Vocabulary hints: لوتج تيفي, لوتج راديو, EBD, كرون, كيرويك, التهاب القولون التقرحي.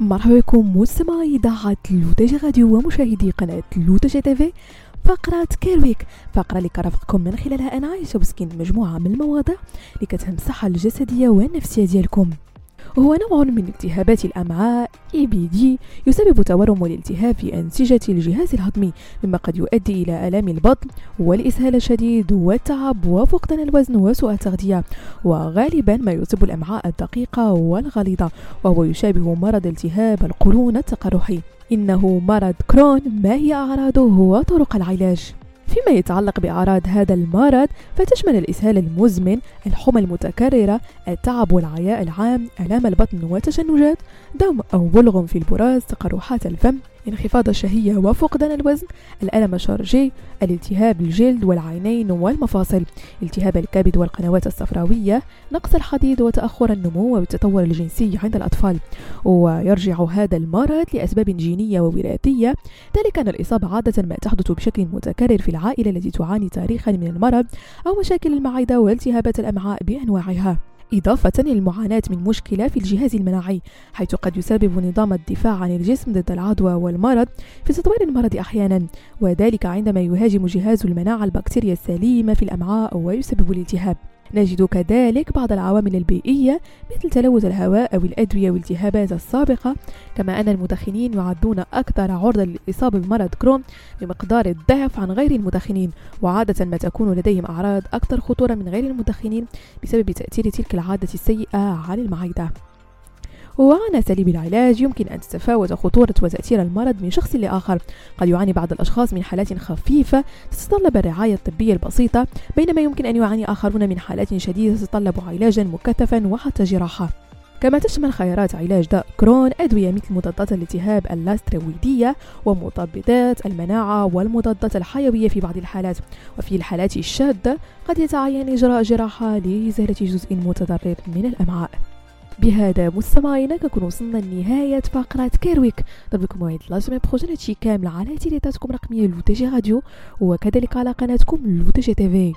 مرحبا بكم مستمعي إذاعة لوتج راديو ومشاهدي قناة لوتج تيفي. فقرة كيرويك، فقرة اللي كرافقكم من خلالها أنا عايشة بسكين مجموعة من المواضيع اللي كتهم الصحة الجسدية والنفسية ديالكم. هو نوع من التهابات الأمعاء EBD يسبب تورم والالتهاب في أنسجة الجهاز الهضمي، مما قد يؤدي إلى آلام البطن والإسهال الشديد والتعب وفقدان الوزن وسوء التغذية. وغالبا ما يصيب الأمعاء الدقيقة والغليظة، وهو يشابه مرض التهاب القولون التقرحي. إنه مرض كرون. ما هي أعراضه وطرق العلاج؟ فيما يتعلق بأعراض هذا المرض فتشمل الإسهال المزمن، الحمى المتكررة، التعب والعياء العام، آلام البطن وتشنجات، دم أو بلغم في البراز، تقرحات الفم، انخفاض الشهية وفقدان الوزن، الألم الشرجي، الالتهاب الجلد والعينين والمفاصل، التهاب الكبد والقنوات الصفراوية، نقص الحديد وتأخر النمو والتطور الجنسي عند الأطفال. ويرجع هذا المرض لأسباب جينية ووراثية، ذلك أن الإصابة عادة ما تحدث بشكل متكرر في العائلة التي تعاني تاريخا من المرض أو مشاكل المعدة والتهابات الأمعاء بأنواعها، إضافة للمعاناة من مشكلة في الجهاز المناعي، حيث قد يسبب نظام الدفاع عن الجسم ضد العدوى والمرض في تطوير المرض أحيانا، وذلك عندما يهاجم جهاز المناعة البكتيريا السليمة في الأمعاء ويسبب الالتهاب. نجد كذلك بعض العوامل البيئية مثل تلوث الهواء أو الأدوية والالتهابات السابقة، كما أن المدخنين يعدون أكثر عرضة للإصابة بمرض كرون بمقدار الضعف عن غير المدخنين، وعادة ما تكون لديهم أعراض أكثر خطورة من غير المدخنين بسبب تأثير تلك العادة السيئة على المعدة. وعن أساليب العلاج، يمكن أن تتفاوت خطورة وتأثير المرض من شخص لآخر. قد يعاني بعض الأشخاص من حالات خفيفة تتطلب الرعاية الطبية البسيطة، بينما يمكن أن يعاني آخرون من حالات شديدة تتطلب علاجا مكثفا وحتى جراحة. كما تشمل خيارات علاج داء كرون أدوية مثل مضادات الالتهاب اللاسترويدية ومثبطات المناعة والمضادات الحيوية في بعض الحالات، وفي الحالات الشاذة قد يتعين إجراء جراحة لإزالة جزء متضرر من الأمعاء. بهذا مستمعينا كنكون وصلنا لنهاية فقرة كيرويك. نضربكم موعد لا سيمين بروجين هادشي كامل على تيليتاتكم الرقمية لوتج راديو وكذلك على قناتكم لوتج تيفي.